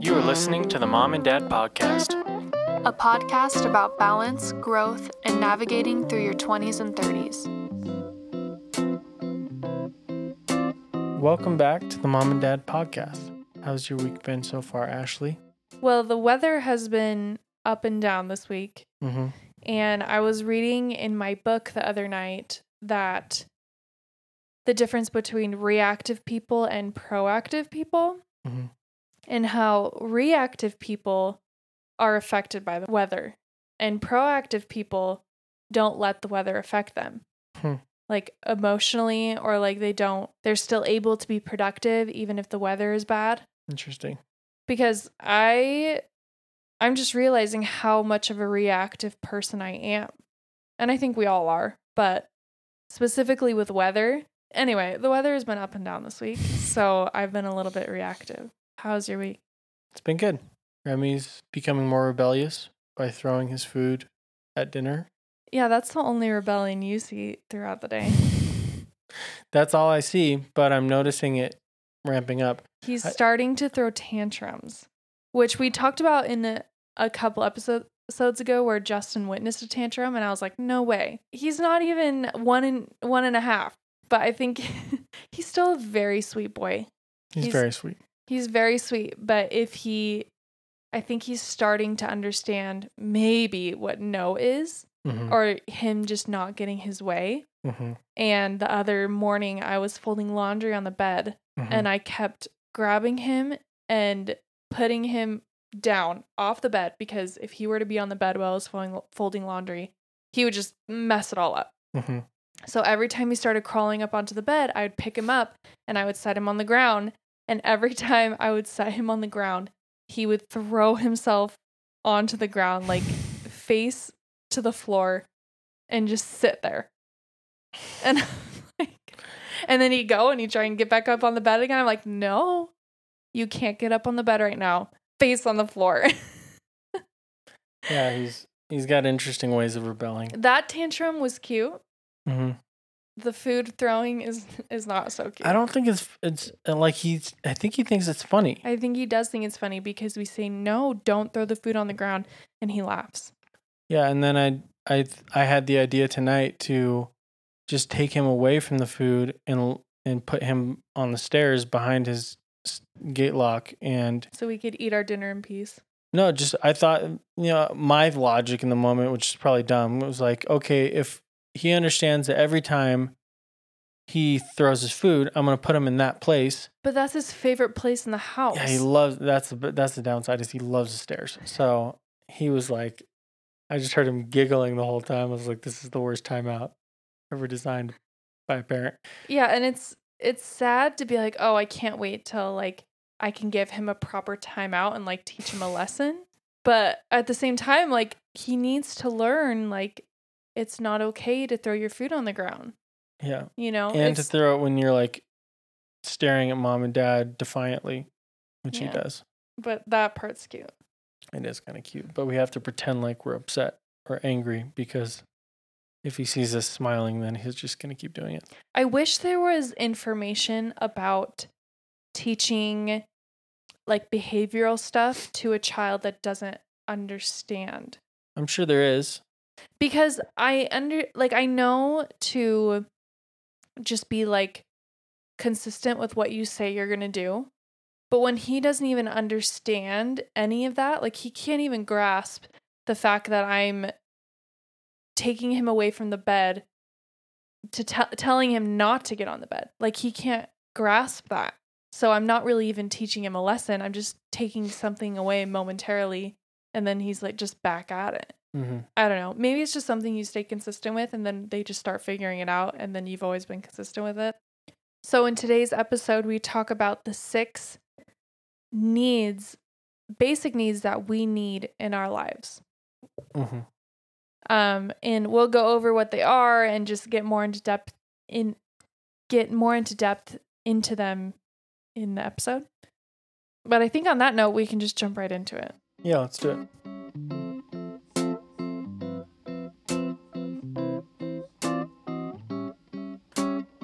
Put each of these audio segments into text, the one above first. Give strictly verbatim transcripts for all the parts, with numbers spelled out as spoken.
You are listening to the Mom and Dad Podcast, a podcast about balance, growth, and navigating through your twenties and thirties. Welcome back to the Mom and Dad Podcast. How's your week been so far, Ashley? Well, the weather has been up and down this week. Mm-hmm. And I was reading in my book the other night that the difference between reactive people and proactive people. Mm-hmm. And how reactive people are affected by the weather, and proactive people don't let the weather affect them, hmm. like emotionally, or like they don't, they're still able to be productive even if the weather is bad. Interesting. Because I, I'm just realizing how much of a reactive person I am. And I think we all are, but specifically with weather. Anyway, the weather has been up and down this week, so I've been a little bit reactive. How's your week? It's been good. Remy's becoming more rebellious by throwing his food at dinner. Yeah, that's the only rebellion you see throughout the day. That's all I see, but I'm noticing it ramping up. He's I- starting to throw tantrums, which we talked about in a, a couple episodes ago where Justin witnessed a tantrum, and I was like, no way. He's not even one and, one and a half, but I think he's still a very sweet boy. He's, he's very sweet. He's very sweet, but if he, I think he's starting to understand maybe what no is, mm-hmm. or him just not getting his way. Mm-hmm. And the other morning I was folding laundry on the bed, mm-hmm. and I kept grabbing him and putting him down off the bed, because if he were to be on the bed while I was folding, folding laundry, he would just mess it all up. Mm-hmm. So every time he started crawling up onto the bed, I would pick him up and I would set him on the ground. And every time I would set him on the ground, he would throw himself onto the ground, like face to the floor, and just sit there. And like, and then he'd go and he'd try and get back up on the bed again. I'm like, no, you can't get up on the bed right now. Face on the floor. Yeah, he's he's got interesting ways of rebelling. That tantrum was cute. Mm-hmm. The food throwing is is not so cute. I don't think it's it's like he's. I think he thinks it's funny. I think he does think it's funny because we say no, don't throw the food on the ground, and he laughs. Yeah, and then I I I had the idea tonight to just take him away from the food and and put him on the stairs behind his gate lock, and so we could eat our dinner in peace. No, just I thought, you know, my logic in the moment, which is probably dumb, it was like, okay, if he understands that every time he throws his food, I'm going to put him in that place. But that's his favorite place in the house. Yeah, he loves, that's the, that's the downside is he loves the stairs. So he was like, I just heard him giggling the whole time. I was like, this is the worst timeout ever designed by a parent. Yeah. And it's, it's sad to be like, oh, I can't wait till like I can give him a proper timeout and like teach him a lesson. But at the same time, like he needs to learn, like, it's not okay to throw your food on the ground. Yeah. You know? And to throw it when you're like staring at mom and dad defiantly, which yeah, he does. But that part's cute. It is kind of cute. But we have to pretend like we're upset or angry, because if he sees us smiling, then he's just going to keep doing it. I wish there was information about teaching like behavioral stuff to a child that doesn't understand. I'm sure there is. Because I under like I know to just be like consistent with what you say you're going to do. But when he doesn't even understand any of that, like he can't even grasp the fact that I'm taking him away from the bed to t- telling him not to get on the bed. Like he can't grasp that. So I'm not really even teaching him a lesson. I'm just taking something away momentarily. And then he's like just back at it. Mm-hmm. I don't know. Maybe it's just something you stay consistent with, and then they just start figuring it out, and then you've always been consistent with it. So in today's episode, we talk about the six needs, basic needs that we need in our lives. Mm-hmm. Um, and we'll go over what they are and just get more into depth in get more into depth into them in the episode. But I think on that note, we can just jump right into it. Yeah, let's do it.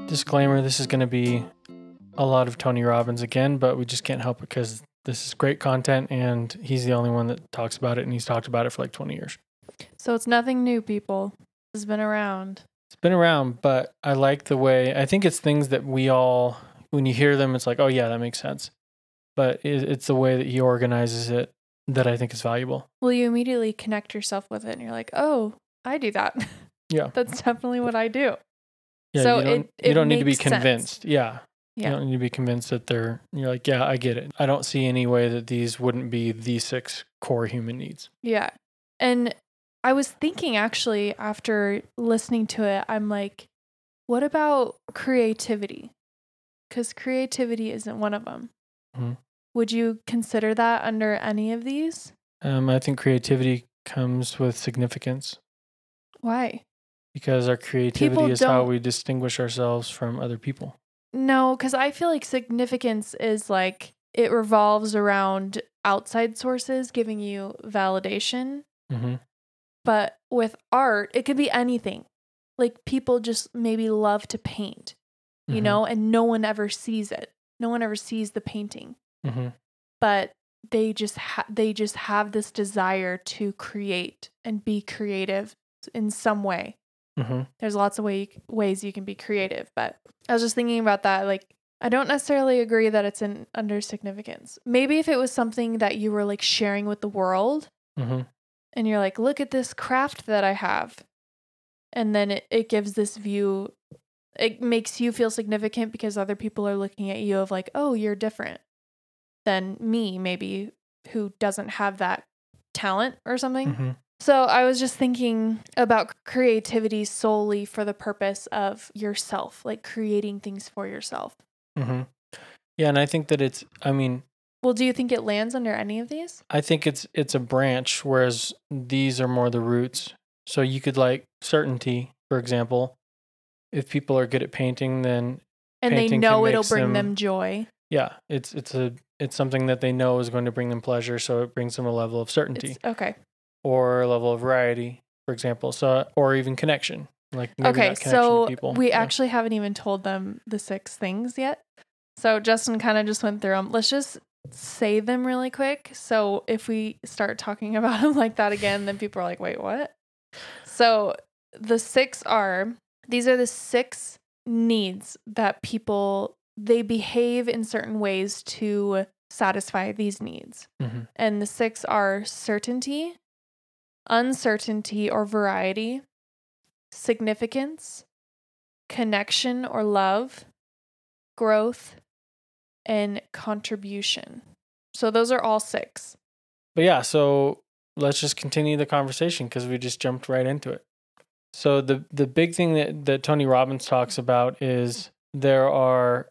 Disclaimer, this is going to be a lot of Tony Robbins again, but we just can't help it because this is great content, and he's the only one that talks about it, and he's talked about it for like twenty years. So it's nothing new, people. It's been around. It's been around, but I like the way, I think it's things that we all, when you hear them, it's like, oh yeah, that makes sense. But it's the way that he organizes it that I think is valuable. Well, you immediately connect yourself with it, and you're like, oh, I do that. Yeah. That's definitely what I do. Yeah, so you don't, it, it you don't need to be convinced. Sense. Yeah. Yeah. You don't need to be convinced that they're, you're like, yeah, I get it. I don't see any way that these wouldn't be the six core human needs. Yeah. And I was thinking, actually, after listening to it, I'm like, what about creativity? Because creativity isn't one of them. Mm-hmm. Would you consider that under any of these? Um, I think creativity comes with significance. Why? Because our creativity people is don't... how we distinguish ourselves from other people. No, because I feel like significance is like, it revolves around outside sources giving you validation. Mm-hmm. But with art, it could be anything. Like, people just maybe love to paint, you mm-hmm. know, and no one ever sees it. No one ever sees the painting. Mm-hmm. But they just ha- they just have this desire to create and be creative in some way. Mm-hmm. There's lots of way, ways you can be creative, but I was just thinking about that. Like, I don't necessarily agree that it's in under significance. Maybe if it was something that you were like sharing with the world, mm-hmm. and you're like, look at this craft that I have. And then it, it gives this view, it makes you feel significant because other people are looking at you of like, oh, you're different than me, maybe, who doesn't have that talent or something. Mm-hmm. So I was just thinking about creativity solely for the purpose of yourself, like creating things for yourself. Mm-hmm. Yeah, and I think that it's, I mean... Well, do you think it lands under any of these? I think it's it's a branch, whereas these are more the roots. So you could, like, certainty, for example. If people are good at painting, then and painting they know it'll bring them, them joy. Yeah, it's it's a it's something that they know is going to bring them pleasure, so it brings them a level of certainty. It's, okay. Or a level of variety, for example, so or even connection. Like maybe okay, not connection so to people. We yeah. actually haven't even told them the six things yet. So Justin kind of just went through them. Let's just say them really quick. So if we start talking about them like that again, then people are like, "Wait, what?" So the six are these are the six needs that people they behave in certain ways to satisfy these needs, mm-hmm. and the six are certainty, uncertainty or variety, significance, connection or love, growth, and contribution. So those are all six. But yeah, so let's just continue the conversation because we just jumped right into it. So the the big thing that, that Tony Robbins talks about is there are,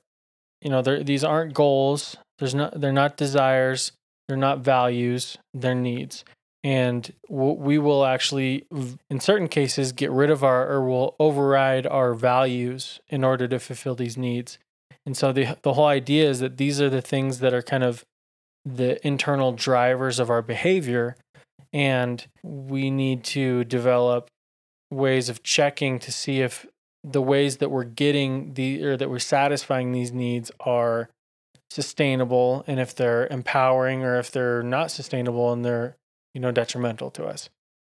you know, there, these aren't goals. There's not, they're not desires. They're not values. They're needs. And we will actually, in certain cases, get rid of our, or will override our values in order to fulfill these needs. And so the the whole idea is that these are the things that are kind of the internal drivers of our behavior. And we need to develop ways of checking to see if the ways that we're getting the, or that we're satisfying these needs are sustainable, and if they're empowering, or if they're not sustainable and they're, you know, detrimental to us.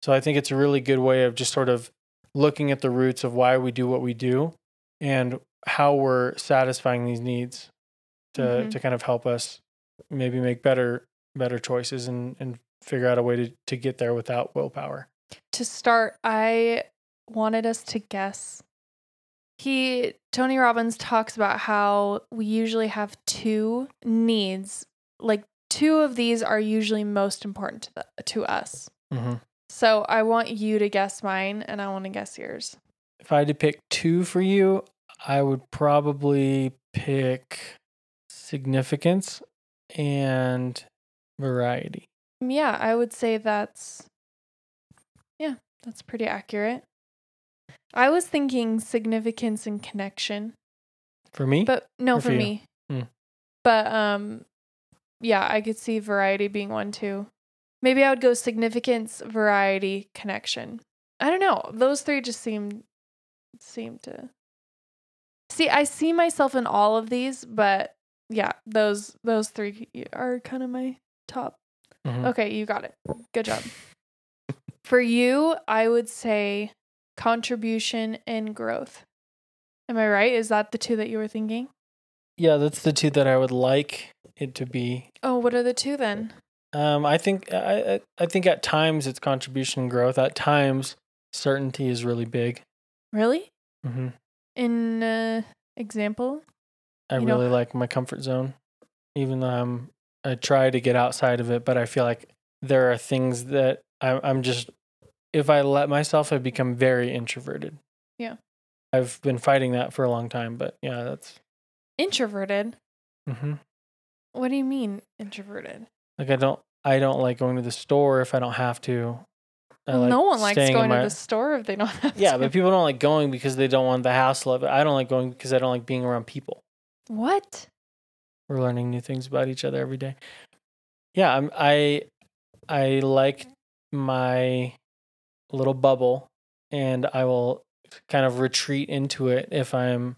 So I think it's a really good way of just sort of looking at the roots of why we do what we do and how we're satisfying these needs to mm-hmm. to kind of help us maybe make better better choices and, and figure out a way to, to get there without willpower. To start, I wanted us to guess. He, Tony Robbins talks about how we usually have two needs, like two of these are usually most important to, the, to us. Mm-hmm. So I want you to guess mine, and I want to guess yours. If I had to pick two for you, I would probably pick significance and variety. Yeah, I would say that's, yeah, that's pretty accurate. I was thinking significance and connection. For me? But no, or for, for me. Mm. But, um... yeah, I could see variety being one too. Maybe I would go significance, variety, connection. I don't know. Those three just seem seem to see. I see myself in all of these, but yeah, those those three are kind of my top. Mm-hmm. Okay, you got it. Good job. For you, I would say contribution and growth. Am I right? Is that the two that you were thinking? Yeah, that's the two that I would like it to be. Oh, what are the two then? Um, I think I I think at times it's contribution and growth. At times, certainty is really big. Really? Mm-hmm. In uh, example? I you really know, like my comfort zone, even though I'm, I try to get outside of it, but I feel like there are things that I, I'm just, if I let myself, I become very introverted. Yeah. I've been fighting that for a long time, but yeah, that's... Introverted? Mm-hmm. What do you mean introverted? Like I don't, I don't like going to the store if I don't have to. I like no one likes going my... to the store if they don't have yeah, to. Yeah, but people don't like going because they don't want the hassle of it. I don't like going because I don't like being around people. What? We're learning new things about each other every day. Yeah, I'm, I I like my little bubble, and I will kind of retreat into it if I'm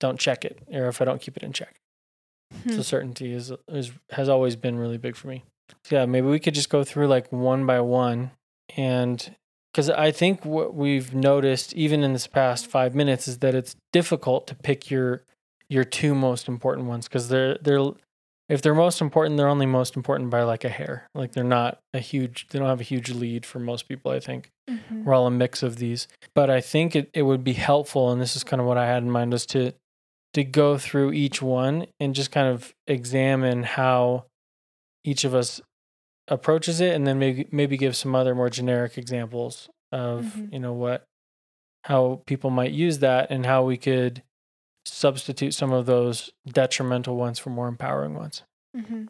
don't check it or if I don't keep it in check. Hmm. So certainty is, is has always been really big for me. So yeah, maybe we could just go through like one by one, and because I think what we've noticed even in this past five minutes is that it's difficult to pick your your two most important ones, because they're they're if they're most important, they're only most important by like a hair. Like they're not a huge, they don't have a huge lead for most people, I think. Mm-hmm. We're all a mix of these. But I think it, it would be helpful, and this is kind of what I had in mind, is to to go through each one and just kind of examine how each of us approaches it, and then maybe maybe give some other more generic examples of, mm-hmm. you know, what how people might use that and how we could substitute some of those detrimental ones for more empowering ones. Mm-hmm.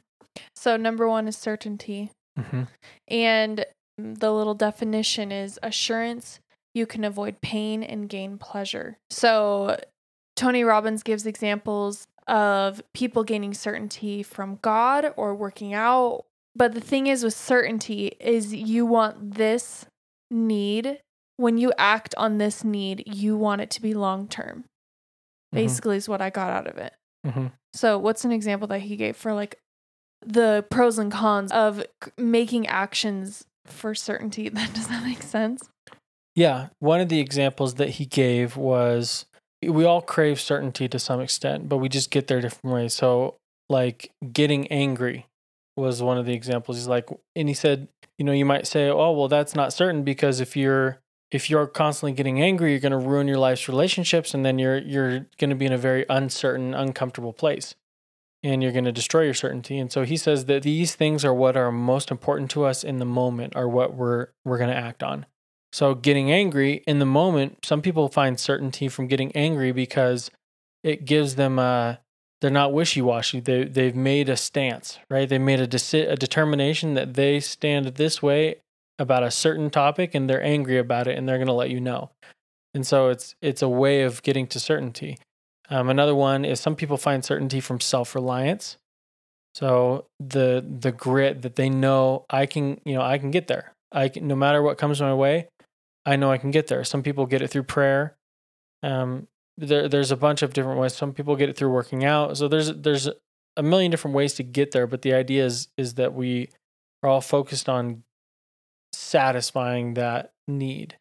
So number one is certainty. Mm-hmm. And the little definition is assurance you can avoid pain and gain pleasure. So Tony Robbins gives examples of people gaining certainty from God or working out. But the thing is with certainty is you want this need. When you act on this need, you want it to be long-term. Basically, mm-hmm. is what I got out of it. Mm-hmm. So what's an example that he gave for like the pros and cons of c- making actions for certainty? That does that make sense? Yeah. One of the examples that he gave was we all crave certainty to some extent, but we just get there different ways. So like getting angry was one of the examples. He's like, and he said, you know, you might say, oh, well, that's not certain because if you're If you're constantly getting angry, you're going to ruin your life's relationships, and then you're you're going to be in a very uncertain, uncomfortable place, and you're going to destroy your certainty. And so he says that these things are what are most important to us in the moment, are what we're we're going to act on. So getting angry in the moment, some people find certainty from getting angry because it gives them a they're not wishy-washy. They they've made a stance, right? They made a deci- a determination that they stand this way about a certain topic, and they're angry about it, and they're going to let you know. And so it's it's a way of getting to certainty. Um, another one is some people find certainty from self-reliance. So the the grit that they know I can, you know, I can get there. I can, no matter what comes my way, I know I can get there. Some people get it through prayer. Um, there there's a bunch of different ways. Some people get it through working out. So there's there's a million different ways to get there. But the idea is is that we are all focused on satisfying that need.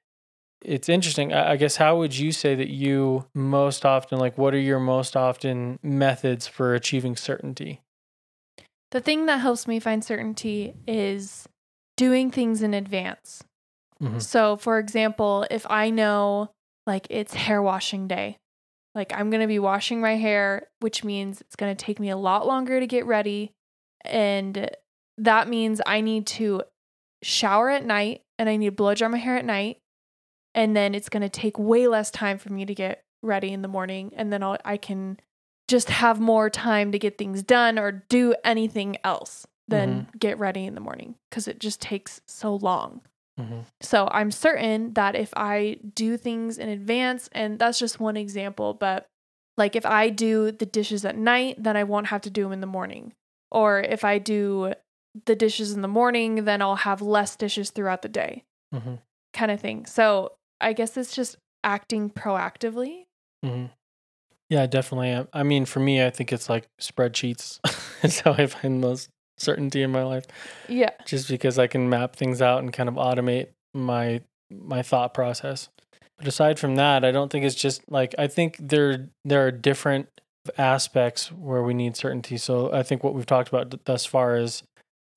It's interesting. I guess, how would you say that you most often, like, what are your most often methods for achieving certainty? The thing that helps me find certainty is doing things in advance. Mm-hmm. So, for example, if I know, like, it's hair washing day, like, I'm going to be washing my hair, which means it's going to take me a lot longer to get ready. And that means I need to shower at night, and I need to blow dry my hair at night, and then it's going to take way less time for me to get ready in the morning, and then I'll, I can just have more time to get things done or do anything else than mm-hmm. get ready in the morning, because it just takes so long. Mm-hmm. So I'm certain that if I do things in advance, and that's just one example, but like if I do the dishes at night, then I won't have to do them in the morning. Or if I do the dishes in the morning, then I'll have less dishes throughout the day, mm-hmm. kind of thing. So I guess it's just acting proactively. Mm-hmm. Yeah, definitely. I mean, for me, I think it's like spreadsheets. It's how I find the most certainty in my life. Yeah. Just because I can map things out and kind of automate my my thought process. But aside from that, I don't think it's just like, I think there there are different aspects where we need certainty. So I think what we've talked about thus far is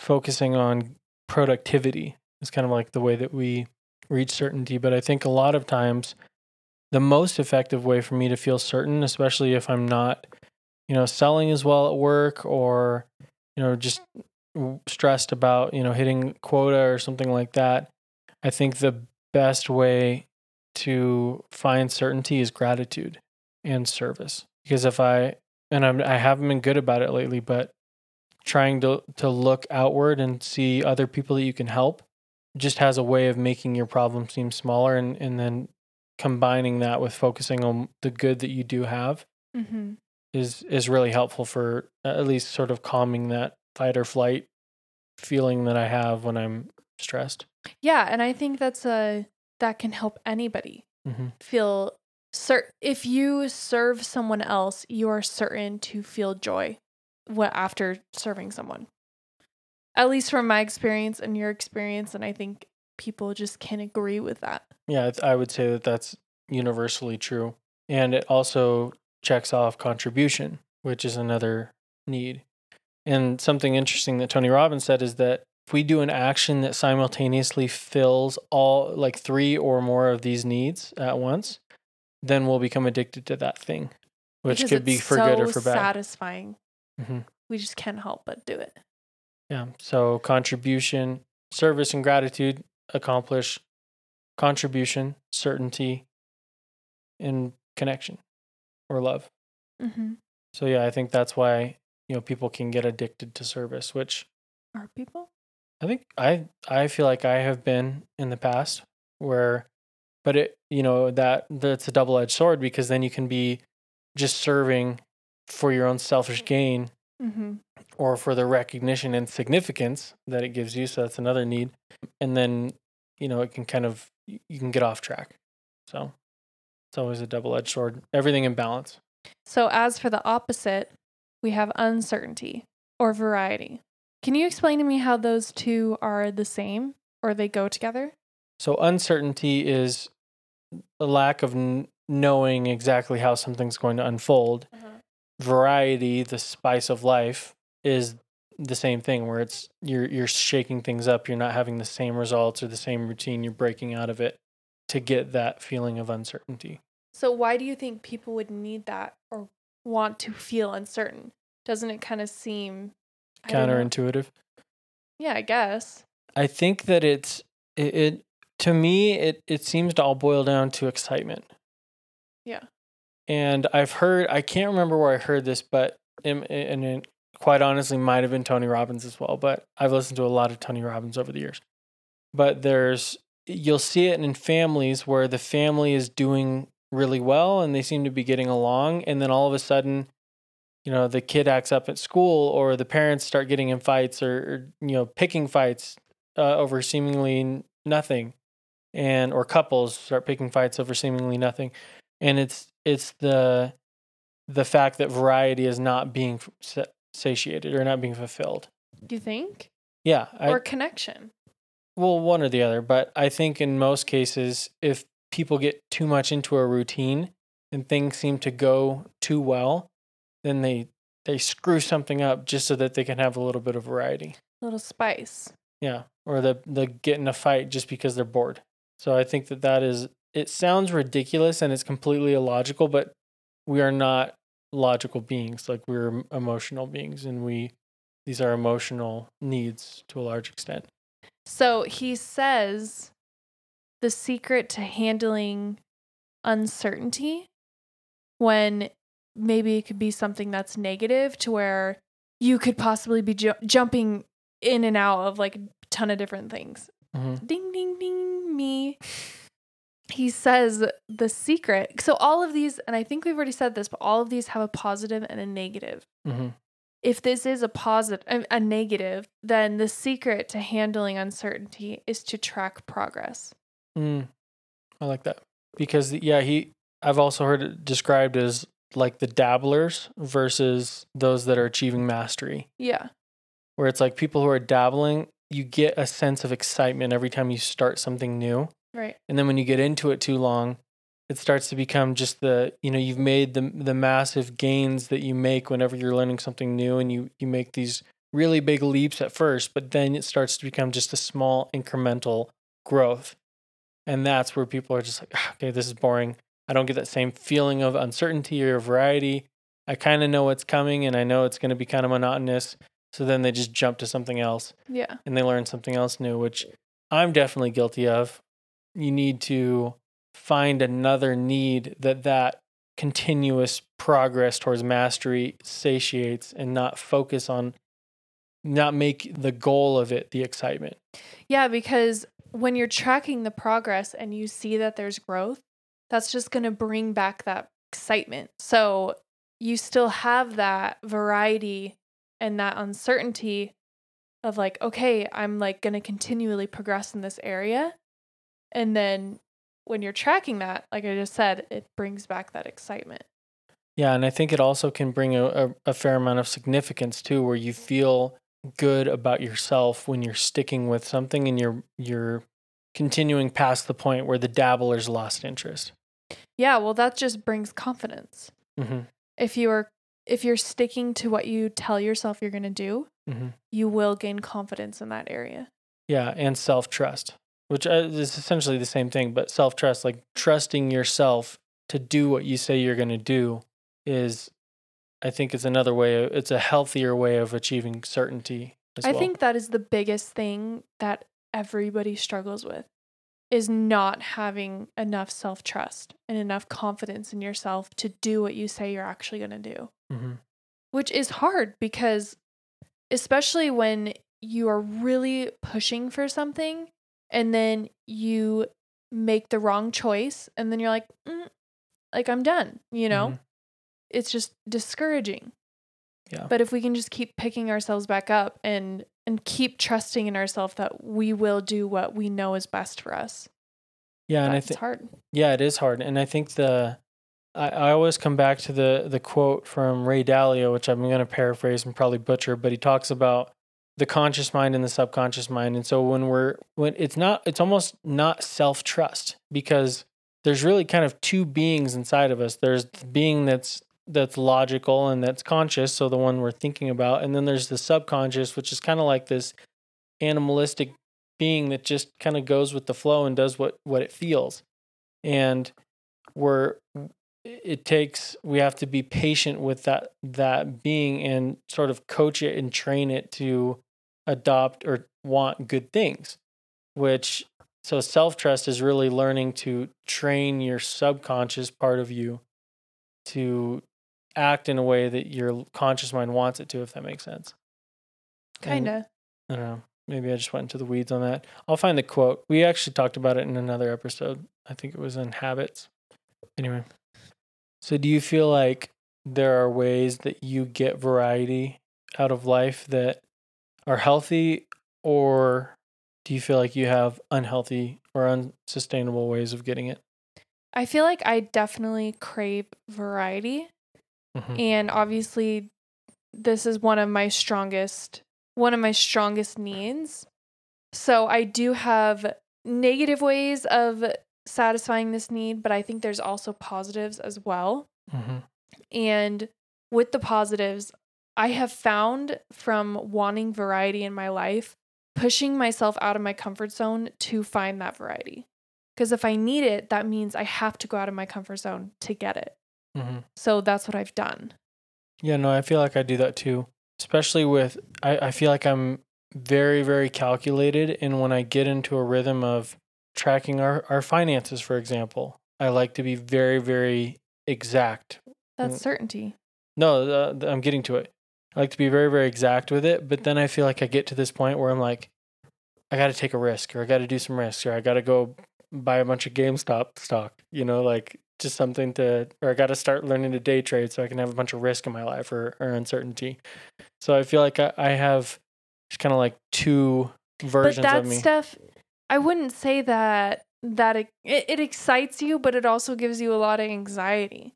focusing on productivity. It's kind of like the way that we reach certainty. But I think a lot of times the most effective way for me to feel certain, especially if I'm not, you know, selling as well at work or, you know, just stressed about, you know, hitting quota or something like that, I think the best way to find certainty is gratitude and service. Because if I, and I'm, I haven't been good about it lately, but trying to, to look outward and see other people that you can help just has a way of making your problem seem smaller, and, and then combining that with focusing on the good that you do have mm-hmm. is is really helpful for at least sort of calming that fight or flight feeling that I have when I'm stressed. Yeah, and I think that's a that can help anybody mm-hmm. feel certain. If you serve someone else, you are certain to feel joy after serving someone. At least from my experience and your experience, and I think people just can agree with that. Yeah, I would say that that's universally true. And it also checks off contribution, which is another need. And something interesting that Tony Robbins said is that if we do an action that simultaneously fills all, like three or more of these needs at once, then we'll become addicted to that thing, which because could be for so good or for bad. Satisfying. Mm-hmm. We just can't help but do it. Yeah. So contribution, service, and gratitude accomplish contribution, certainty, and connection or love. Mm-hmm. So yeah, I think that's why, you know, people can get addicted to service, which are people. I think I I feel like I have been in the past where, but it, you know, that that's a double-edged sword, because then you can be just serving for your own selfish gain mm-hmm. or for the recognition and significance that it gives you. So that's another need. And then, you know, it can kind of, you can get off track. So it's always a double-edged sword, everything in balance. So as for the opposite, we have uncertainty or variety. Can you explain to me how those two are the same or they go together? So uncertainty is a lack of n- knowing exactly how something's going to unfold. Uh-huh. Variety, the spice of life, is the same thing where it's you're you're shaking things up, you're not having the same results or the same routine, you're breaking out of it to get that feeling of uncertainty. So why do you think people would need that or want to feel uncertain? Doesn't it kind of seem counterintuitive? Yeah, I guess. I think that it's it, it to me it it seems to all boil down to excitement. Yeah. And I've heard I can't remember where I heard this, but in in, in quite honestly, might have been Tony Robbins as well, but I've listened to a lot of Tony Robbins over the years. But there's, you'll see it in families where the family is doing really well and they seem to be getting along. And then all of a sudden, you know, the kid acts up at school or the parents start getting in fights or, or you know, picking fights uh, over seemingly nothing. And, or couples start picking fights over seemingly nothing. And it's, it's the, the fact that variety is not being set, satiated or not being fulfilled. Do you think? Yeah. I, or connection. Well, one or the other. But I think in most cases, if people get too much into a routine and things seem to go too well, then they they screw something up just so that they can have a little bit of variety. A little spice. Yeah. Or the the get in a fight just because they're bored. So I think that that is, it sounds ridiculous and it's completely illogical, but we are not logical beings. Like, we're emotional beings, and we these are emotional needs to a large extent. So he says the secret to handling uncertainty, when maybe it could be something that's negative to where you could possibly be ju- jumping in and out of like a ton of different things. Mm-hmm. Ding, ding, ding, me. He says the secret. So all of these, and I think we've already said this, but all of these have a positive and a negative. Mm-hmm. If this is a positive, a negative, then the secret to handling uncertainty is to track progress. Mm. I like that because yeah, he. I've also heard it described as like the dabblers versus those that are achieving mastery. Yeah. Where it's like people who are dabbling, you get a sense of excitement every time you start something new. Right. And then when you get into it too long, it starts to become just the, you know, you've made the the massive gains that you make whenever you're learning something new, and you, you make these really big leaps at first, but then it starts to become just a small incremental growth. And that's where people are just like, okay, this is boring. I don't get that same feeling of uncertainty or variety. I kind of know what's coming and I know it's going to be kind of monotonous. So then they just jump to something else. Yeah. And they learn something else new, which I'm definitely guilty of. You need to find another need that that continuous progress towards mastery satiates, and not focus on, not make the goal of it the excitement. Yeah, because when you're tracking the progress and you see that there's growth, that's just going to bring back that excitement. So you still have that variety and that uncertainty of like, okay, I'm like going to continually progress in this area. And then when you're tracking that, like I just said, it brings back that excitement. Yeah. And I think it also can bring a, a, a fair amount of significance too, where you feel good about yourself when you're sticking with something and you're, you're continuing past the point where the dabbler's lost interest. Yeah. Well, that just brings confidence. Mm-hmm. If you are, if you're sticking to what you tell yourself you're going to do, mm-hmm. you will gain confidence in that area. Yeah. And self-trust. Which is essentially the same thing, but self-trust, like trusting yourself to do what you say you're going to do is, I think it's another way, it's a healthier way of achieving certainty as well. I think that is the biggest thing that everybody struggles with, is not having enough self-trust and enough confidence in yourself to do what you say you're actually going to do, mm-hmm. which is hard because especially when you are really pushing for something, and then you make the wrong choice and then you're like, mm, like I'm done, you know, mm-hmm. it's just discouraging. Yeah. But if we can just keep picking ourselves back up and, and keep trusting in ourselves that we will do what we know is best for us. Yeah. And I think it's hard. Yeah, it is hard. And I think the, I, I always come back to the, the quote from Ray Dalio, which I'm going to paraphrase and probably butcher, but he talks about the conscious mind and the subconscious mind. And so when we're, when it's not, it's almost not self-trust, because there's really kind of two beings inside of us. There's the being that's, that's logical and that's conscious. So the one we're thinking about, and then there's the subconscious, which is kind of like this animalistic being that just kind of goes with the flow and does what, what it feels. And we're, it takes, we have to be patient with that, that being and sort of coach it and train it to adopt or want good things, which, so self-trust is really learning to train your subconscious part of you to act in a way that your conscious mind wants it to, if that makes sense. Kind of. I don't know. Maybe I just went into the weeds on that. I'll find the quote. We actually talked about it in another episode. I think it was in Habits. Anyway. So do you feel like there are ways that you get variety out of life that are healthy, or do you feel like you have unhealthy or unsustainable ways of getting it? I feel like I definitely crave variety. Mm-hmm. And obviously this is one of my strongest, one of my strongest needs. So I do have negative ways of satisfying this need, but I think there's also positives as well. Mm-hmm. And with the positives, I have found from wanting variety in my life, pushing myself out of my comfort zone to find that variety. Because if I need it, that means I have to go out of my comfort zone to get it. Mm-hmm. So that's what I've done. Yeah, no, I feel like I do that too. Especially with, I, I feel like I'm very, very calculated. And when I get into a rhythm of tracking our, our finances, for example, I like to be very, very exact. That's and, certainty. No, uh, I'm getting to it. I like to be very, very exact with it. But then I feel like I get to this point where I'm like, I got to take a risk, or I got to do some risks, or I got to go buy a bunch of GameStop stock, you know, like just something to, or I got to start learning to day trade so I can have a bunch of risk in my life, or, or uncertainty. So I feel like I, I have just kind of like two versions of me. But that stuff, I wouldn't say that that it, it excites you, but it also gives you a lot of anxiety.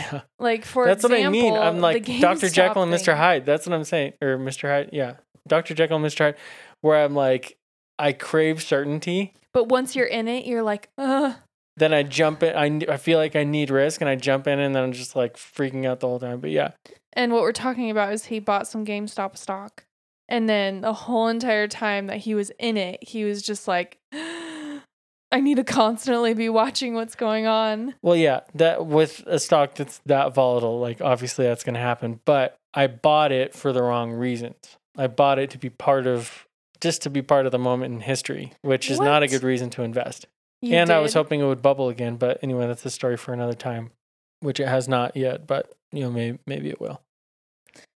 Yeah. Like, for that's example, what I mean. I'm like Doctor Jekyll and Mister Hyde. That's what I'm saying. Or Mister Hyde. Yeah. Doctor Jekyll and Mister Hyde, where I'm like, I crave certainty. But once you're in it, you're like, uh. Then I jump in. I, I feel like I need risk, and I jump in, and then I'm just like freaking out the whole time. But yeah. And what we're talking about is he bought some GameStop stock. And then the whole entire time that he was in it, he was just like, I need to constantly be watching what's going on. Well, yeah, that with a stock that's that volatile, like obviously that's going to happen. But I bought it for the wrong reasons. I bought it to be part of, just to be part of the moment in history, which is what? Not a good reason to invest. You and did. I was hoping it would bubble again. But anyway, that's a story for another time, which it has not yet. But, you know, maybe, maybe it will.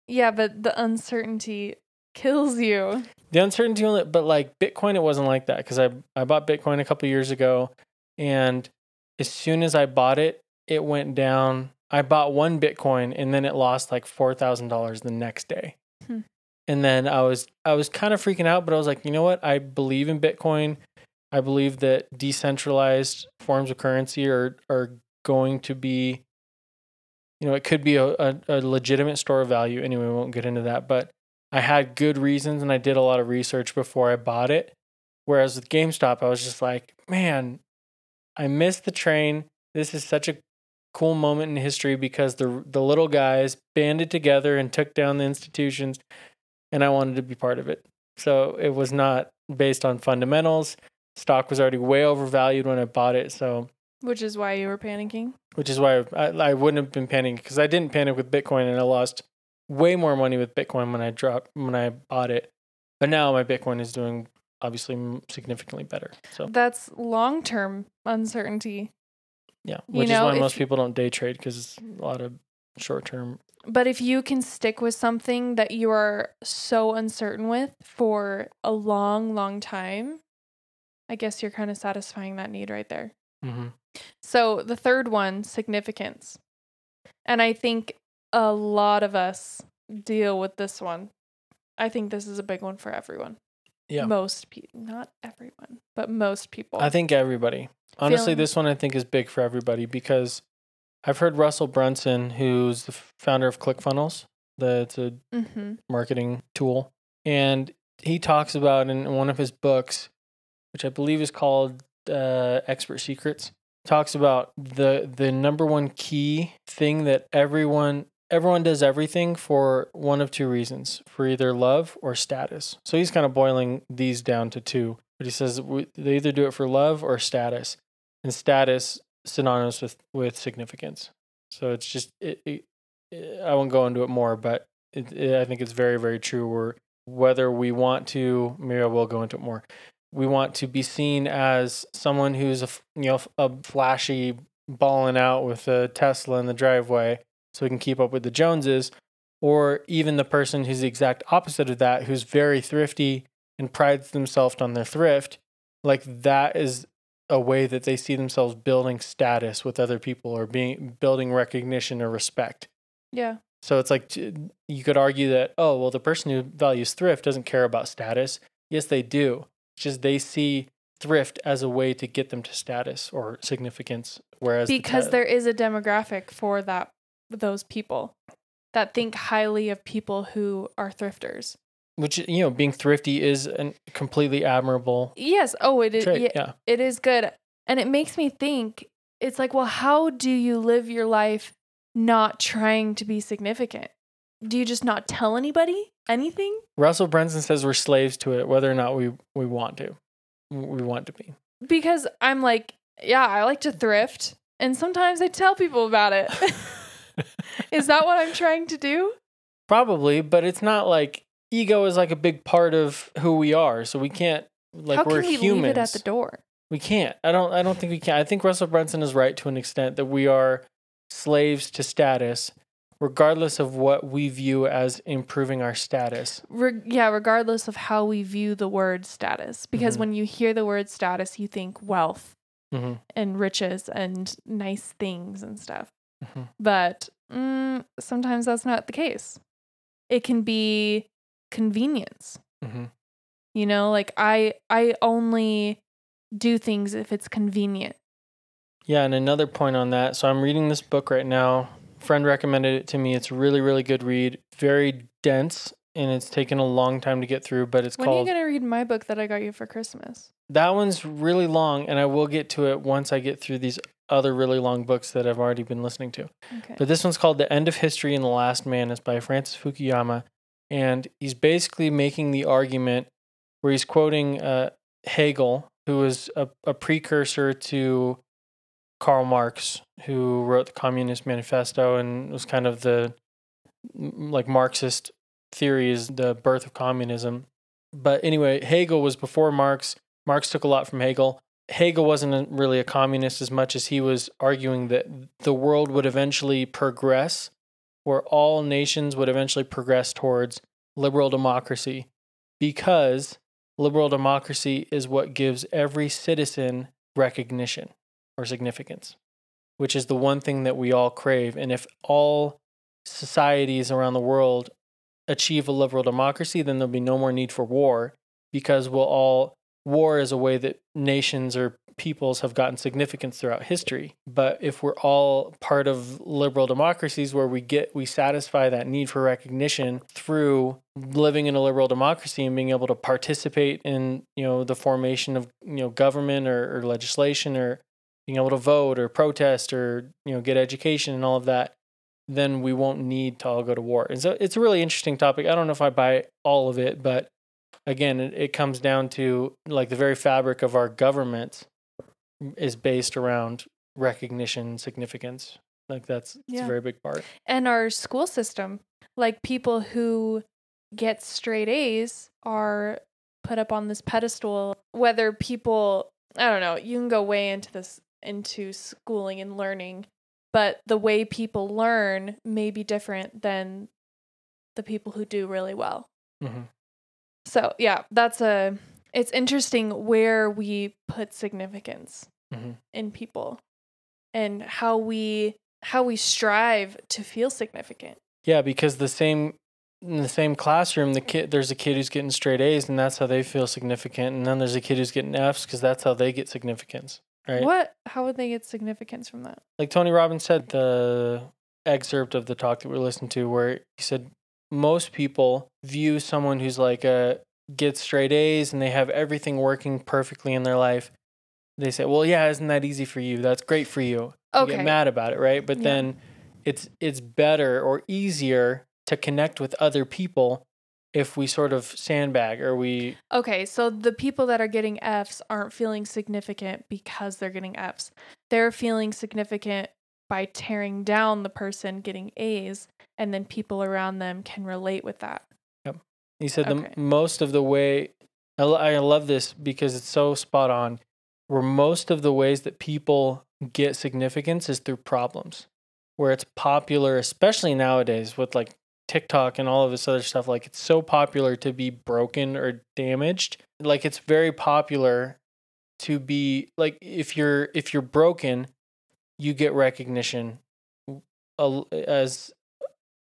Yeah, but the uncertainty kills you. The uncertainty on it, but like Bitcoin, it wasn't like that because I, I bought Bitcoin a couple of years ago, and as soon as I bought it, it went down. I bought one Bitcoin and then it lost like four thousand dollars the next day. Hmm. And then I was, I was kind of freaking out, but I was like, you know what? I believe in Bitcoin. I believe that decentralized forms of currency are, are going to be, you know, it could be a, a, a legitimate store of value. Anyway, we won't get into that, but I had good reasons and I did a lot of research before I bought it. Whereas with GameStop, I was just like, man, I missed the train. This is such a cool moment in history because the the little guys banded together and took down the institutions, and I wanted to be part of it. So it was not based on fundamentals. Stock was already way overvalued when I bought it. So, which is why you were panicking? Which is why I, I wouldn't have been panicking, because I didn't panic with Bitcoin, and I lost way more money with Bitcoin when I dropped, when I bought it. But now my Bitcoin is doing obviously significantly better. So that's long-term uncertainty. Yeah. Which you know, is why most people don't day trade, because it's a lot of short-term. But if you can stick with something that you are so uncertain with for a long, long time, I guess you're kind of satisfying that need right there. Mm-hmm. So the third one, significance. And I think a lot of us deal with this one. I think this is a big one for everyone. Yeah. Most people, not everyone, but most people. I think everybody. Honestly, Feeling- this one I think is big for everybody, because I've heard Russell Brunson, who's the founder of ClickFunnels, that's a mm-hmm. marketing tool. And he talks about in one of his books, which I believe is called uh, Expert Secrets, talks about the the number one key thing that everyone... Everyone does everything for one of two reasons, for either love or status. So he's kind of boiling these down to two. But he says we, they either do it for love or status. And status synonymous with, with significance. So it's just, it, it, it, I won't go into it more, but it, it, I think it's very, very true. We're, whether we want to, maybe I will go into it more. We want to be seen as someone who's a, you know, a flashy balling out with a Tesla in the driveway, so we can keep up with the Joneses, or even the person who's the exact opposite of that, who's very thrifty and prides themselves on their thrift. Like, that is a way that they see themselves building status with other people, or being building recognition or respect. Yeah. So it's like, you could argue that, oh, well, the person who values thrift doesn't care about status. Yes, they do. It's just they see thrift as a way to get them to status or significance. Whereas because the t- there is a demographic for that. Those people that think highly of people who are thrifters, which, you know, being thrifty is a completely admirable. Yes. Oh, it is. It, yeah. It is good. And it makes me think, it's like, well, how do you live your life not trying to be significant? Do you just not tell anybody anything? Russell Brunson says we're slaves to it, whether or not we, we want to, we want to be, because I'm like, yeah, I like to thrift. And sometimes I tell people about it. Is that what I'm trying to do? Probably, but it's not like ego is like a big part of who we are, so we can't, like, how can we're we humans. Leave it at the door? We can't. I don't. I don't think we can. I think Russell Brunson is right to an extent that we are slaves to status, regardless of what we view as improving our status. Re- yeah, regardless of how we view the word status, because mm-hmm. when you hear the word status, you think wealth mm-hmm. and riches and nice things and stuff. Mm-hmm. But mm, sometimes that's not the case. It can be convenience. Mm-hmm. You know, like I I only do things if it's convenient. Yeah, and another point on that. So I'm reading this book right now friend recommended it to me. It's a really, really good read. Very dense, and it's taken a long time to get through, but it's when called... When are you going to read my book that I got you for Christmas? That one's really long, and I will get to it once I get through these other really long books that I've already been listening to. Okay. But this one's called The End of History and the Last Man. It's by Francis Fukuyama, and he's basically making the argument where he's quoting uh, Hegel, who was a, a precursor to Karl Marx, who wrote the Communist Manifesto and was kind of the, like, Marxist theory is the birth of communism. But anyway, Hegel was before Marx. Marx took a lot from Hegel. Hegel wasn't really a communist as much as he was arguing that the world would eventually progress, where all nations would eventually progress towards liberal democracy, because liberal democracy is what gives every citizen recognition or significance, which is the one thing that we all crave. And if all societies around the world achieve a liberal democracy, then there'll be no more need for war, because we'll all... War is a way that nations or peoples have gotten significance throughout history. But if we're all part of liberal democracies where we get, we satisfy that need for recognition through living in a liberal democracy and being able to participate in, you know, the formation of, you know, government or, or legislation, or being able to vote or protest or, you know, get education and all of that, then we won't need to all go to war. And so it's a really interesting topic. I don't know if I buy all of it, but again, it comes down to, like, the very fabric of our government is based around recognition, significance. Like, that's, yeah. that's a very big part. And our school system, like, people who get straight A's are put up on this pedestal. Whether people, I don't know, you can go way into this, into schooling and learning, but the way people learn may be different than the people who do really well. Mm-hmm. So yeah, that's a, it's interesting where we put significance mm-hmm. in people, and how we, how we strive to feel significant. Yeah. Because the same, in the same classroom, the kid, there's a kid who's getting straight A's, and that's how they feel significant. And then there's a kid who's getting F's, because that's how they get significance. Right. What, how would they get significance from that? Like Tony Robbins said, the excerpt of the talk that we listened to, where he said, most people view someone who's like a gets straight A's and they have everything working perfectly in their life. They say, well, yeah, isn't that easy for you? That's great for you. Okay. You get mad about it, right? But yeah. then it's it's better or easier to connect with other people if we sort of sandbag or we... Okay, so the people that are getting F's aren't feeling significant because they're getting F's. They're feeling significant by tearing down the person getting A's, and then people around them can relate with that. Yep. He said okay. the most of the way, I, I love this because it's so spot on, where most of the ways that people get significance is through problems, where it's popular, especially nowadays with like TikTok and all of this other stuff. Like, it's so popular to be broken or damaged. Like, it's very popular to be like, if you're, if you're broken, you get recognition as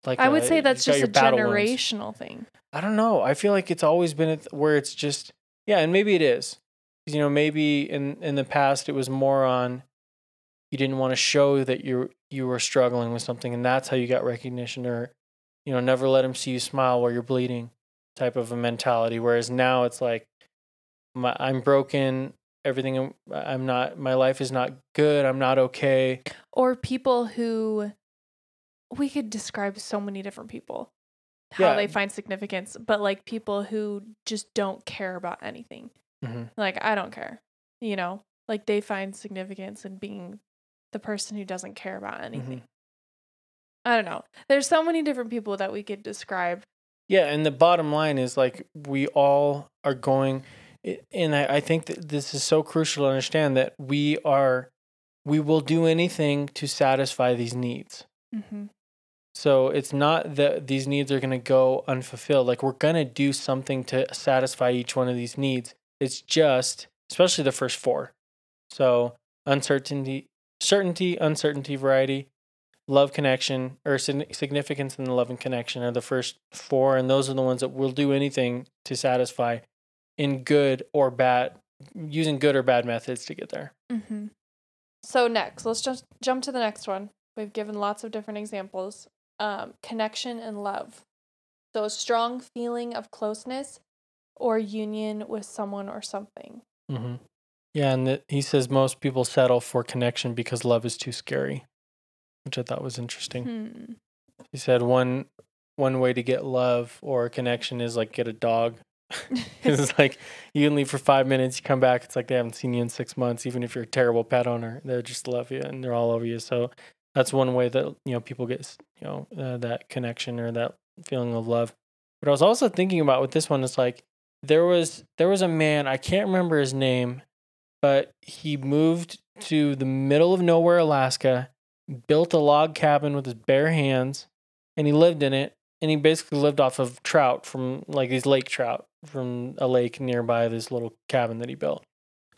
like I would a, say that's just a generational wounds. thing. I don't know. I feel like it's always been where it's just, yeah. And maybe it is, you know, maybe in, in the past it was more on, you didn't want to show that you you were struggling with something, and that's how you got recognition, or, you know, never let them see you smile while you're bleeding type of a mentality. Whereas now it's like, my, I'm broken. Everything I'm not, my life is not good. I'm not okay. Or people who, we could describe so many different people, how yeah. they find significance, but like people who just don't care about anything. Mm-hmm. Like, I don't care, you know, like they find significance in being the person who doesn't care about anything. Mm-hmm. I don't know. There's so many different people that we could describe. Yeah. And the bottom line is, like, we all are going... And I think that this is so crucial to understand, that we are, we will do anything to satisfy these needs. Mm-hmm. So it's not that these needs are going to go unfulfilled. Like, we're going to do something to satisfy each one of these needs. It's just, especially the first four. So uncertainty, certainty, uncertainty, variety, love, connection, or significance, and the love and connection are the first four. And those are the ones that will do anything to satisfy, in good or bad, using good or bad methods to get there. Mm-hmm. So next, let's just jump to the next one. We've given lots of different examples. Um, connection and love. So a strong feeling of closeness or union with someone or something. Mm-hmm. Yeah, and the, he says most people settle for connection because love is too scary, which I thought was interesting. Hmm. He said one one way to get love or connection is like get a dog. It's like you can leave for five minutes, you come back, it's like they haven't seen you in six months, even if you're a terrible pet owner, they just love you and they're all over you. So that's one way that, you know, people get, you know, uh, that connection or that feeling of love. But I was also thinking about with this one, it's like there was there was a man, I can't remember his name, but he moved to the middle of nowhere, Alaska, built a log cabin with his bare hands, and he lived in it. And he basically lived off of trout from like these lake trout from a lake nearby this little cabin that he built.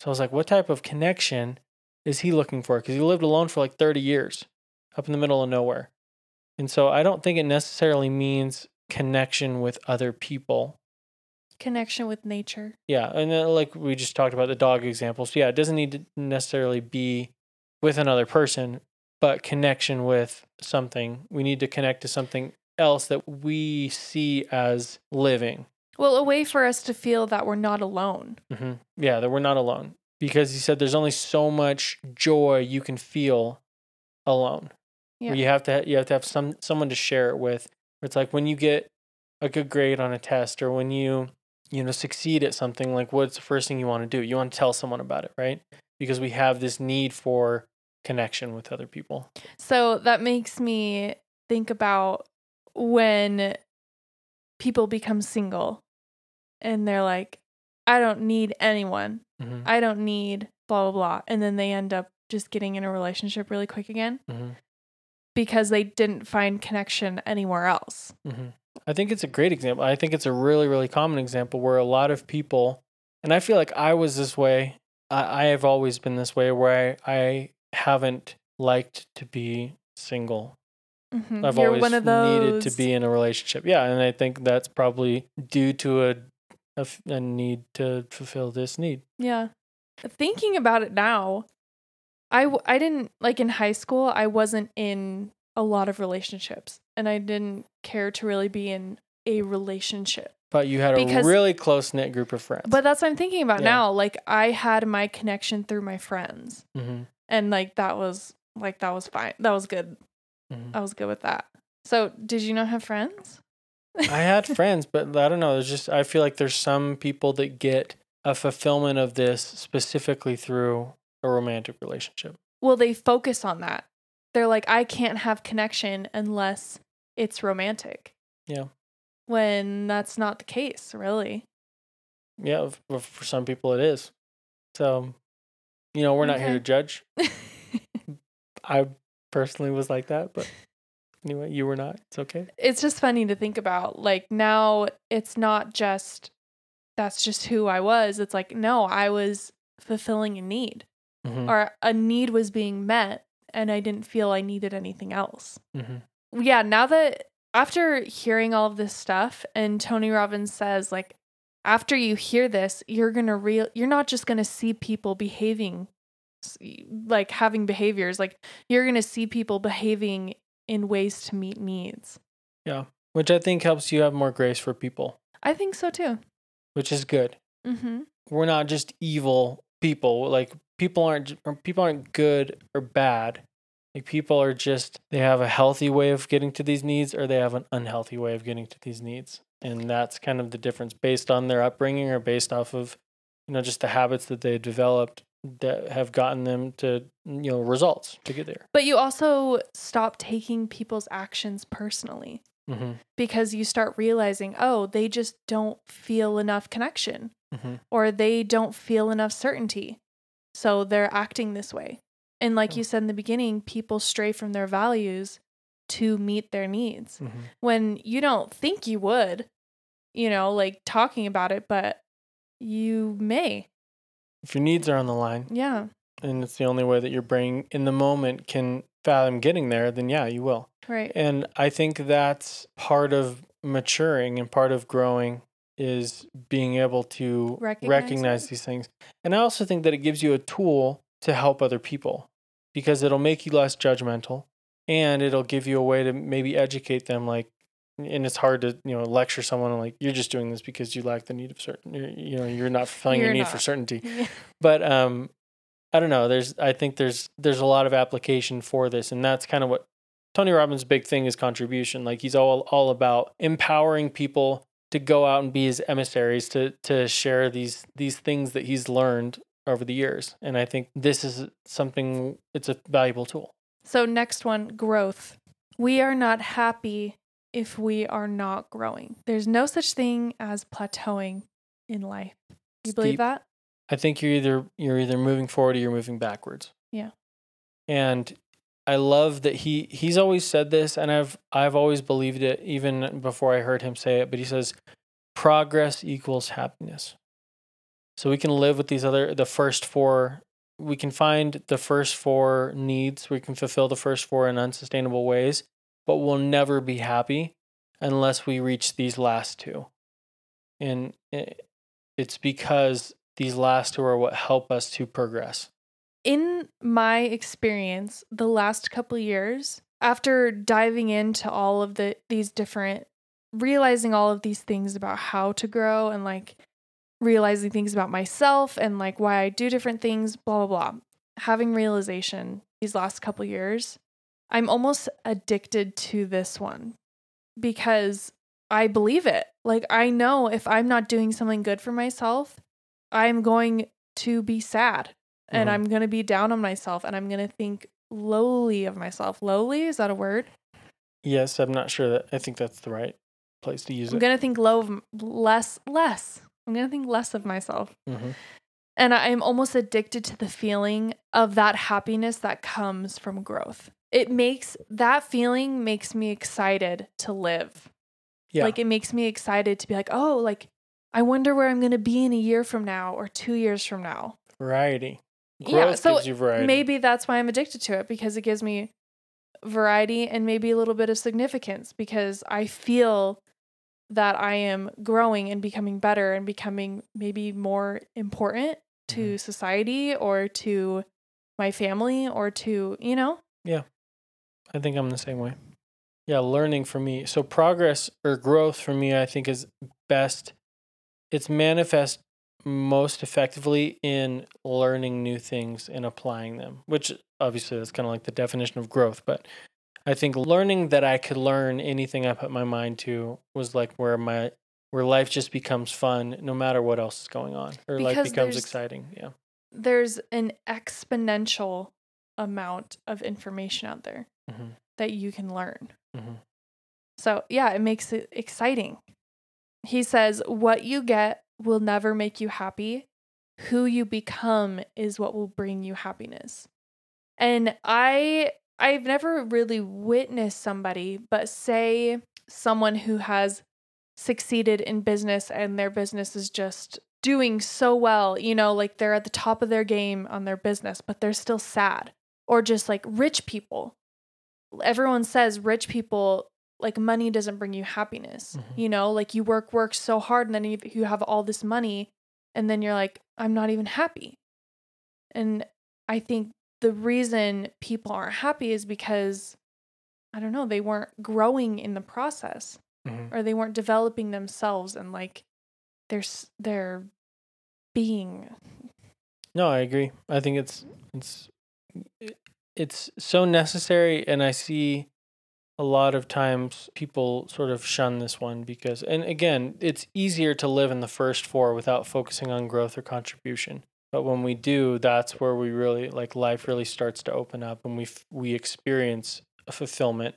So I was like, what type of connection is he looking for? Because he lived alone for like thirty years up in the middle of nowhere. And so I don't think it necessarily means connection with other people. Connection with nature. Yeah. And then, like we just talked about the dog examples. So yeah, it doesn't need to necessarily be with another person, but connection with something. We need to connect to something else that we see as living. Well, a way for us to feel that we're not alone. Mm-hmm. Yeah, that we're not alone. Because he said there's only so much joy you can feel alone. Yeah. You have to you have to have some someone to share it with. It's like when you get a good grade on a test or when you, you know, succeed at something, like what's the first thing you want to do? You want to tell someone about it, right? Because we have this need for connection with other people. So that makes me think about when people become single and they're like, I don't need anyone. Mm-hmm. I don't need blah, blah, blah. And then they end up just getting in a relationship really quick again mm-hmm. because they didn't find connection anywhere else. Mm-hmm. I think it's a great example. I think it's a really, really common example where a lot of people, and I feel like I was this way. I, I have always been this way where I, I haven't liked to be single. Mm-hmm. I've You're always one of those. Needed to be in a relationship. Yeah, and I think that's probably due to a, a, a need to fulfill this need. Yeah. Thinking about it now, I, I didn't, like in high school, I wasn't in a lot of relationships, and I didn't care to really be in a relationship. But you had because, a really close-knit group of friends. But that's what I'm thinking about yeah. now. Like, I had my connection through my friends, mm-hmm. and like that was like that was fine. That was good. Mm-hmm. I was good with that. So did you not have friends? I had friends, but I don't know. There's just, I feel like there's some people that get a fulfillment of this specifically through a romantic relationship. Well, they focus on that. They're like, I can't have connection unless it's romantic. Yeah. When that's not the case, really. Yeah. For some people it is. So, you know, we're not okay. here to judge. I personally was like that, but anyway, you were not. It's okay. It's just funny to think about. Like now it's not just, that's just who I was. It's like, no, I was fulfilling a need mm-hmm. or a need was being met and I didn't feel I needed anything else. Mm-hmm. Yeah. Now that after hearing all of this stuff and Tony Robbins says like, after you hear this, you're going to real, you're not just going to see people behaving like having behaviors, like you're going to see people behaving in ways to meet needs. Yeah. Which I think helps you have more grace for people. I think so too. Which is good. Mm-hmm. We're not just evil people. Like people aren't, people aren't good or bad. Like people are just, they have a healthy way of getting to these needs or they have an unhealthy way of getting to these needs. And that's kind of the difference based on their upbringing or based off of, you know, just the habits that they developed that have gotten them to, you know, results to get there. But you also stop taking people's actions personally mm-hmm. because you start realizing, oh, they just don't feel enough connection mm-hmm. or they don't feel enough certainty. So they're acting this way. And like yeah. you said in the beginning, people stray from their values to meet their needs mm-hmm. when you don't think you would, you know, like talking about it, but you may. If your needs are on the line, yeah, and it's the only way that your brain in the moment can fathom getting there, then yeah, you will. Right. And I think that's part of maturing and part of growing is being able to recognize, recognize these things. And I also think that it gives you a tool to help other people because it'll make you less judgmental. and it'll give you a way to maybe educate them. Like, and it's hard to, you know, lecture someone like, you're just doing this because you lack the need of certain, you're, you know, you're not fulfilling your need not. for certainty. Yeah. But, um, I don't know. There's, I think there's, there's a lot of application for this, and that's kind of what Tony Robbins' big thing is, contribution. Like, he's all, all about empowering people to go out and be his emissaries, to, to share these, these things that he's learned over the years. And I think this is something, it's a valuable tool. So next one, growth. We are not happy if we are not growing. There's no such thing as plateauing in life. Do you believe Deep. that? I think you're either you're either moving forward or you're moving backwards. Yeah. And I love that he he's always said this, and I've I've always believed it even before I heard him say it, but he says progress equals happiness. So we can live with these other the first four we can find the first four needs, we can fulfill the first four in unsustainable ways, but we'll never be happy unless we reach these last two. And it's because these last two are what help us to progress. In my experience, the last couple of years, after diving into all of the these different, realizing all of these things about how to grow and like realizing things about myself and like why I do different things, blah, blah, blah, having realization these last couple of years, I'm almost addicted to this one because I believe it. Like, I know if I'm not doing something good for myself, I'm going to be sad and mm-hmm. I'm going to be down on myself and I'm going to think lowly of myself. Lowly? Is that a word? Yes. I'm not sure that I think that's the right place to use I'm it. I'm going to think low, of, less, less. I'm going to think less of myself. Mm-hmm. And I'm almost addicted to the feeling of that happiness that comes from growth. It makes that feeling makes me excited to live. Yeah. Like, it makes me excited to be like, oh, like, I wonder where I'm going to be in a year from now or two years from now. Variety. Growth yeah. So gives you variety. Maybe that's why I'm addicted to it, because it gives me variety and maybe a little bit of significance, because I feel that I am growing and becoming better and becoming maybe more important to mm-hmm. society or to my family or to, you know? Yeah. I think I'm the same way. Yeah, learning for me. So progress or growth for me, I think, is best. It's manifest most effectively in learning new things and applying them, which obviously that's kind of like the definition of growth. But I think learning that I could learn anything I put my mind to was like where my where life just becomes fun no matter what else is going on, or because life becomes exciting. Yeah, there's an exponential amount of information out there mm-hmm. that you can learn. Mm-hmm. So yeah, it makes it exciting. He says, what you get will never make you happy. Who you become is what will bring you happiness. And I, I've never really witnessed somebody, but say someone who has succeeded in business and their business is just doing so well, you know, like they're at the top of their game on their business, but they're still sad. Or just like rich people. Everyone says rich people, like, money doesn't bring you happiness, mm-hmm. you know, like you work, work so hard and then you, you have all this money and then you're like, I'm not even happy. And I think the reason people aren't happy is because, I don't know, they weren't growing in the process mm-hmm. or they weren't developing themselves and like their, their being. No, I agree. I think it's, it's, it's so necessary. And I see a lot of times people sort of shun this one because, and again, it's easier to live in the first four without focusing on growth or contribution. But when we do, that's where we really, like, life really starts to open up and we we experience a fulfillment.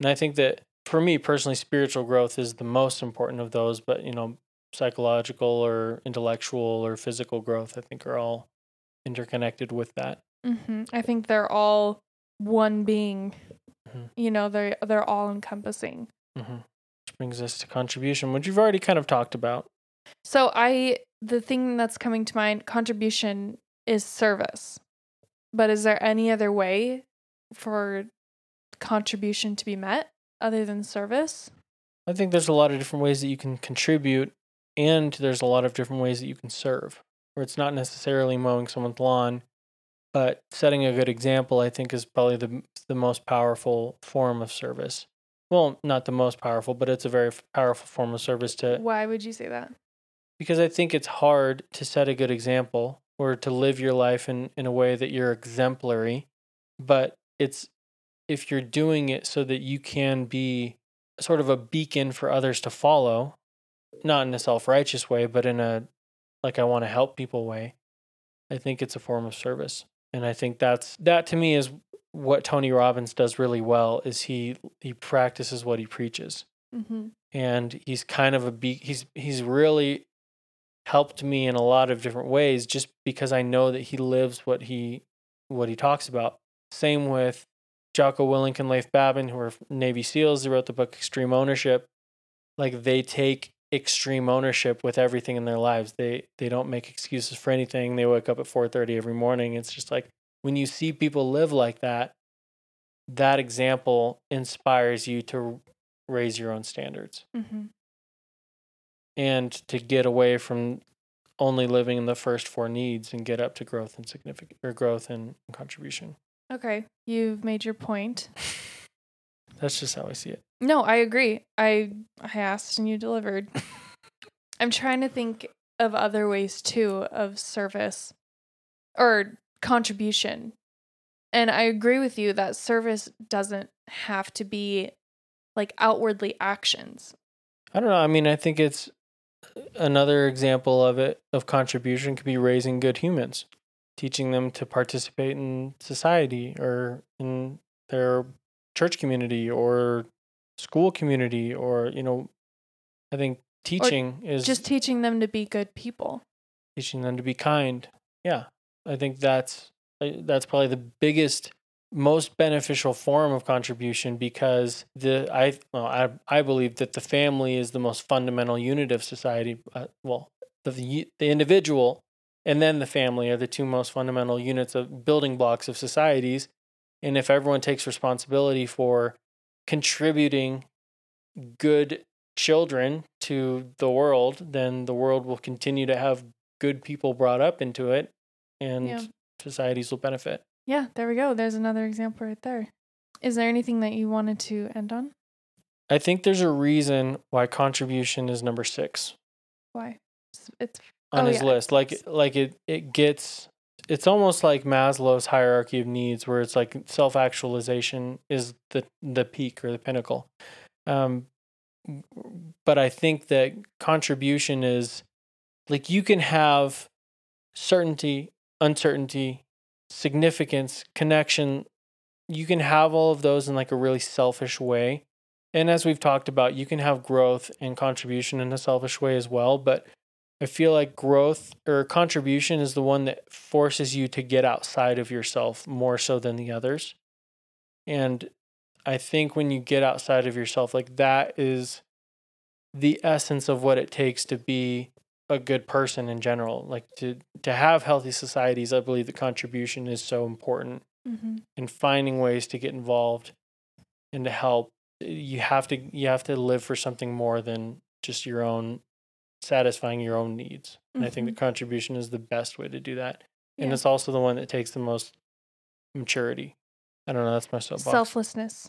And I think that for me personally, spiritual growth is the most important of those. But, you know, psychological or intellectual or physical growth, I think, are all interconnected with that. Mm-hmm. I think they're all one being. You know, they're, they're all encompassing. Mm-hmm. Which brings us to contribution, which you've already kind of talked about. So I, the thing that's coming to mind, contribution is service. But is there any other way for contribution to be met other than service? I think there's a lot of different ways that you can contribute, and there's a lot of different ways that you can serve, where it's not necessarily mowing someone's lawn. But setting a good example, I think, is probably the the most powerful form of service. Well, not the most powerful, but it's a very powerful form of service to... Why would you say that? Because I think it's hard to set a good example or to live your life in, in a way that you're exemplary. But it's if you're doing it so that you can be sort of a beacon for others to follow, not in a self-righteous way, but in a, like, I want to help people way, I think it's a form of service. And I think that's, that to me is what Tony Robbins does really well, is he, he practices what he preaches. Mm-hmm. And he's kind of a, be, he's, he's really helped me in a lot of different ways, just because I know that he lives what he, what he talks about. Same with Jocko Willink and Leif Babin, who are Navy SEALs. They wrote the book Extreme Ownership. Like, they take extreme ownership with everything in their lives. They, they don't make excuses for anything. They wake up at four thirty every morning. It's just like, when you see people live like that, that example inspires you to raise your own standards. Mm-hmm. And to get away from only living in the first four needs and get up to growth and significant or growth and contribution. Okay, you've made your point. That's just how I see it. No, I agree. I I asked and you delivered. I'm trying to think of other ways too of service or contribution. And I agree with you that service doesn't have to be like outwardly actions. I don't know. I mean, I think it's another example of it, of contribution could be raising good humans, teaching them to participate in society or in their church community or school community, or, you know, I think teaching or is just teaching them to be good people, teaching them to be kind. Yeah. I think that's, that's probably the biggest, most beneficial form of contribution, because the, I, well, I, I believe that the family is the most fundamental unit of society. Uh, well, the, the individual and then the family are the two most fundamental units of building blocks of societies. And if everyone takes responsibility for contributing good children to the world, then the world will continue to have good people brought up into it, and yeah. societies will benefit. Yeah, there we go. There's another example right there. Is there anything that you wanted to end on? I think there's a reason why contribution is number six. Why? It's on oh, his yeah. list. Like, like it, it gets... It's almost like Maslow's hierarchy of needs, where it's like self-actualization is the, the peak or the pinnacle. Um, but I think that contribution is like, you can have certainty, uncertainty, significance, connection. You can have all of those in like a really selfish way. And as we've talked about, you can have growth and contribution in a selfish way as well. But I feel like growth or contribution is the one that forces you to get outside of yourself more so than the others. And I think when you get outside of yourself, like, that is the essence of what it takes to be a good person in general. Like, to, to have healthy societies, I believe that contribution is so important. Mm-hmm. And finding ways to get involved and to help. You have to, you have to live for something more than just your own, satisfying your own needs. And mm-hmm. I think the contribution is the best way to do that. Yeah. And it's also the one that takes the most maturity. I don't know, that's my soapbox. Selflessness.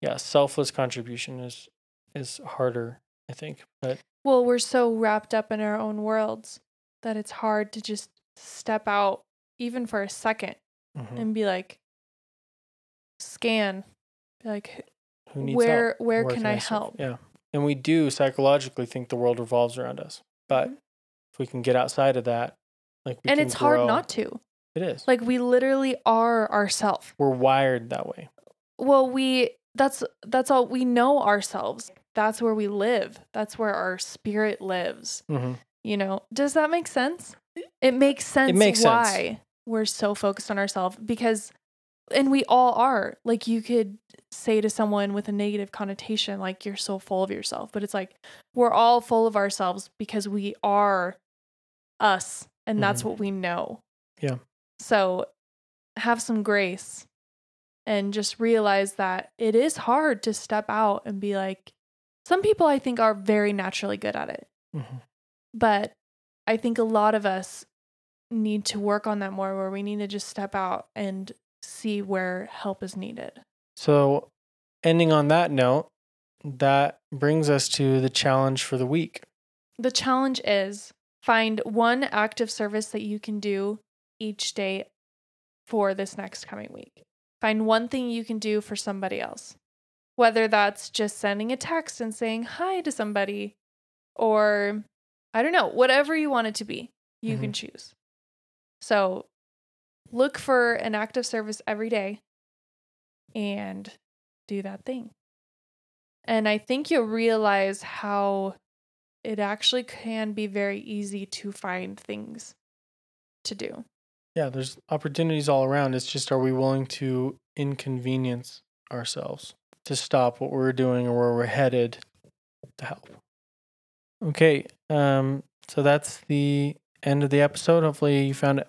Yeah, selfless contribution is is harder, I think. But well, we're so wrapped up in our own worlds that it's hard to just step out even for a second mm-hmm. and be like, scan, be like, who needs where, help? Where where can, can I, I help? Yeah. And we do psychologically think the world revolves around us. But mm-hmm. if we can get outside of that, like, we and can it's grow. Hard not to. It is. Like, we literally are ourselves. We're wired that way. Well, we that's that's all we know ourselves. That's where we live. That's where our spirit lives. Mm-hmm. You know, does that make sense? It makes sense it makes why sense. We're so focused on ourselves, because and we all are. Like, you could say to someone with a negative connotation, like, you're so full of yourself, but it's like, we're all full of ourselves because we are us, and mm-hmm. that's what we know. Yeah. So have some grace and just realize that it is hard to step out and be like, some people I think are very naturally good at it, mm-hmm. but I think a lot of us need to work on that more, where we need to just step out and see where help is needed. So ending on that note, that brings us to the challenge for the week. The challenge is find one act of service that you can do each day for this next coming week. Find one thing you can do for somebody else, whether that's just sending a text and saying hi to somebody, or I don't know, whatever you want it to be, you mm-hmm. can choose. So look for an act of service every day and do that thing. And I think you'll realize how it actually can be very easy to find things to do. Yeah, there's opportunities all around. It's just, are we willing to inconvenience ourselves to stop what we're doing or where we're headed to help? Okay, um, so that's the end of the episode. Hopefully you found it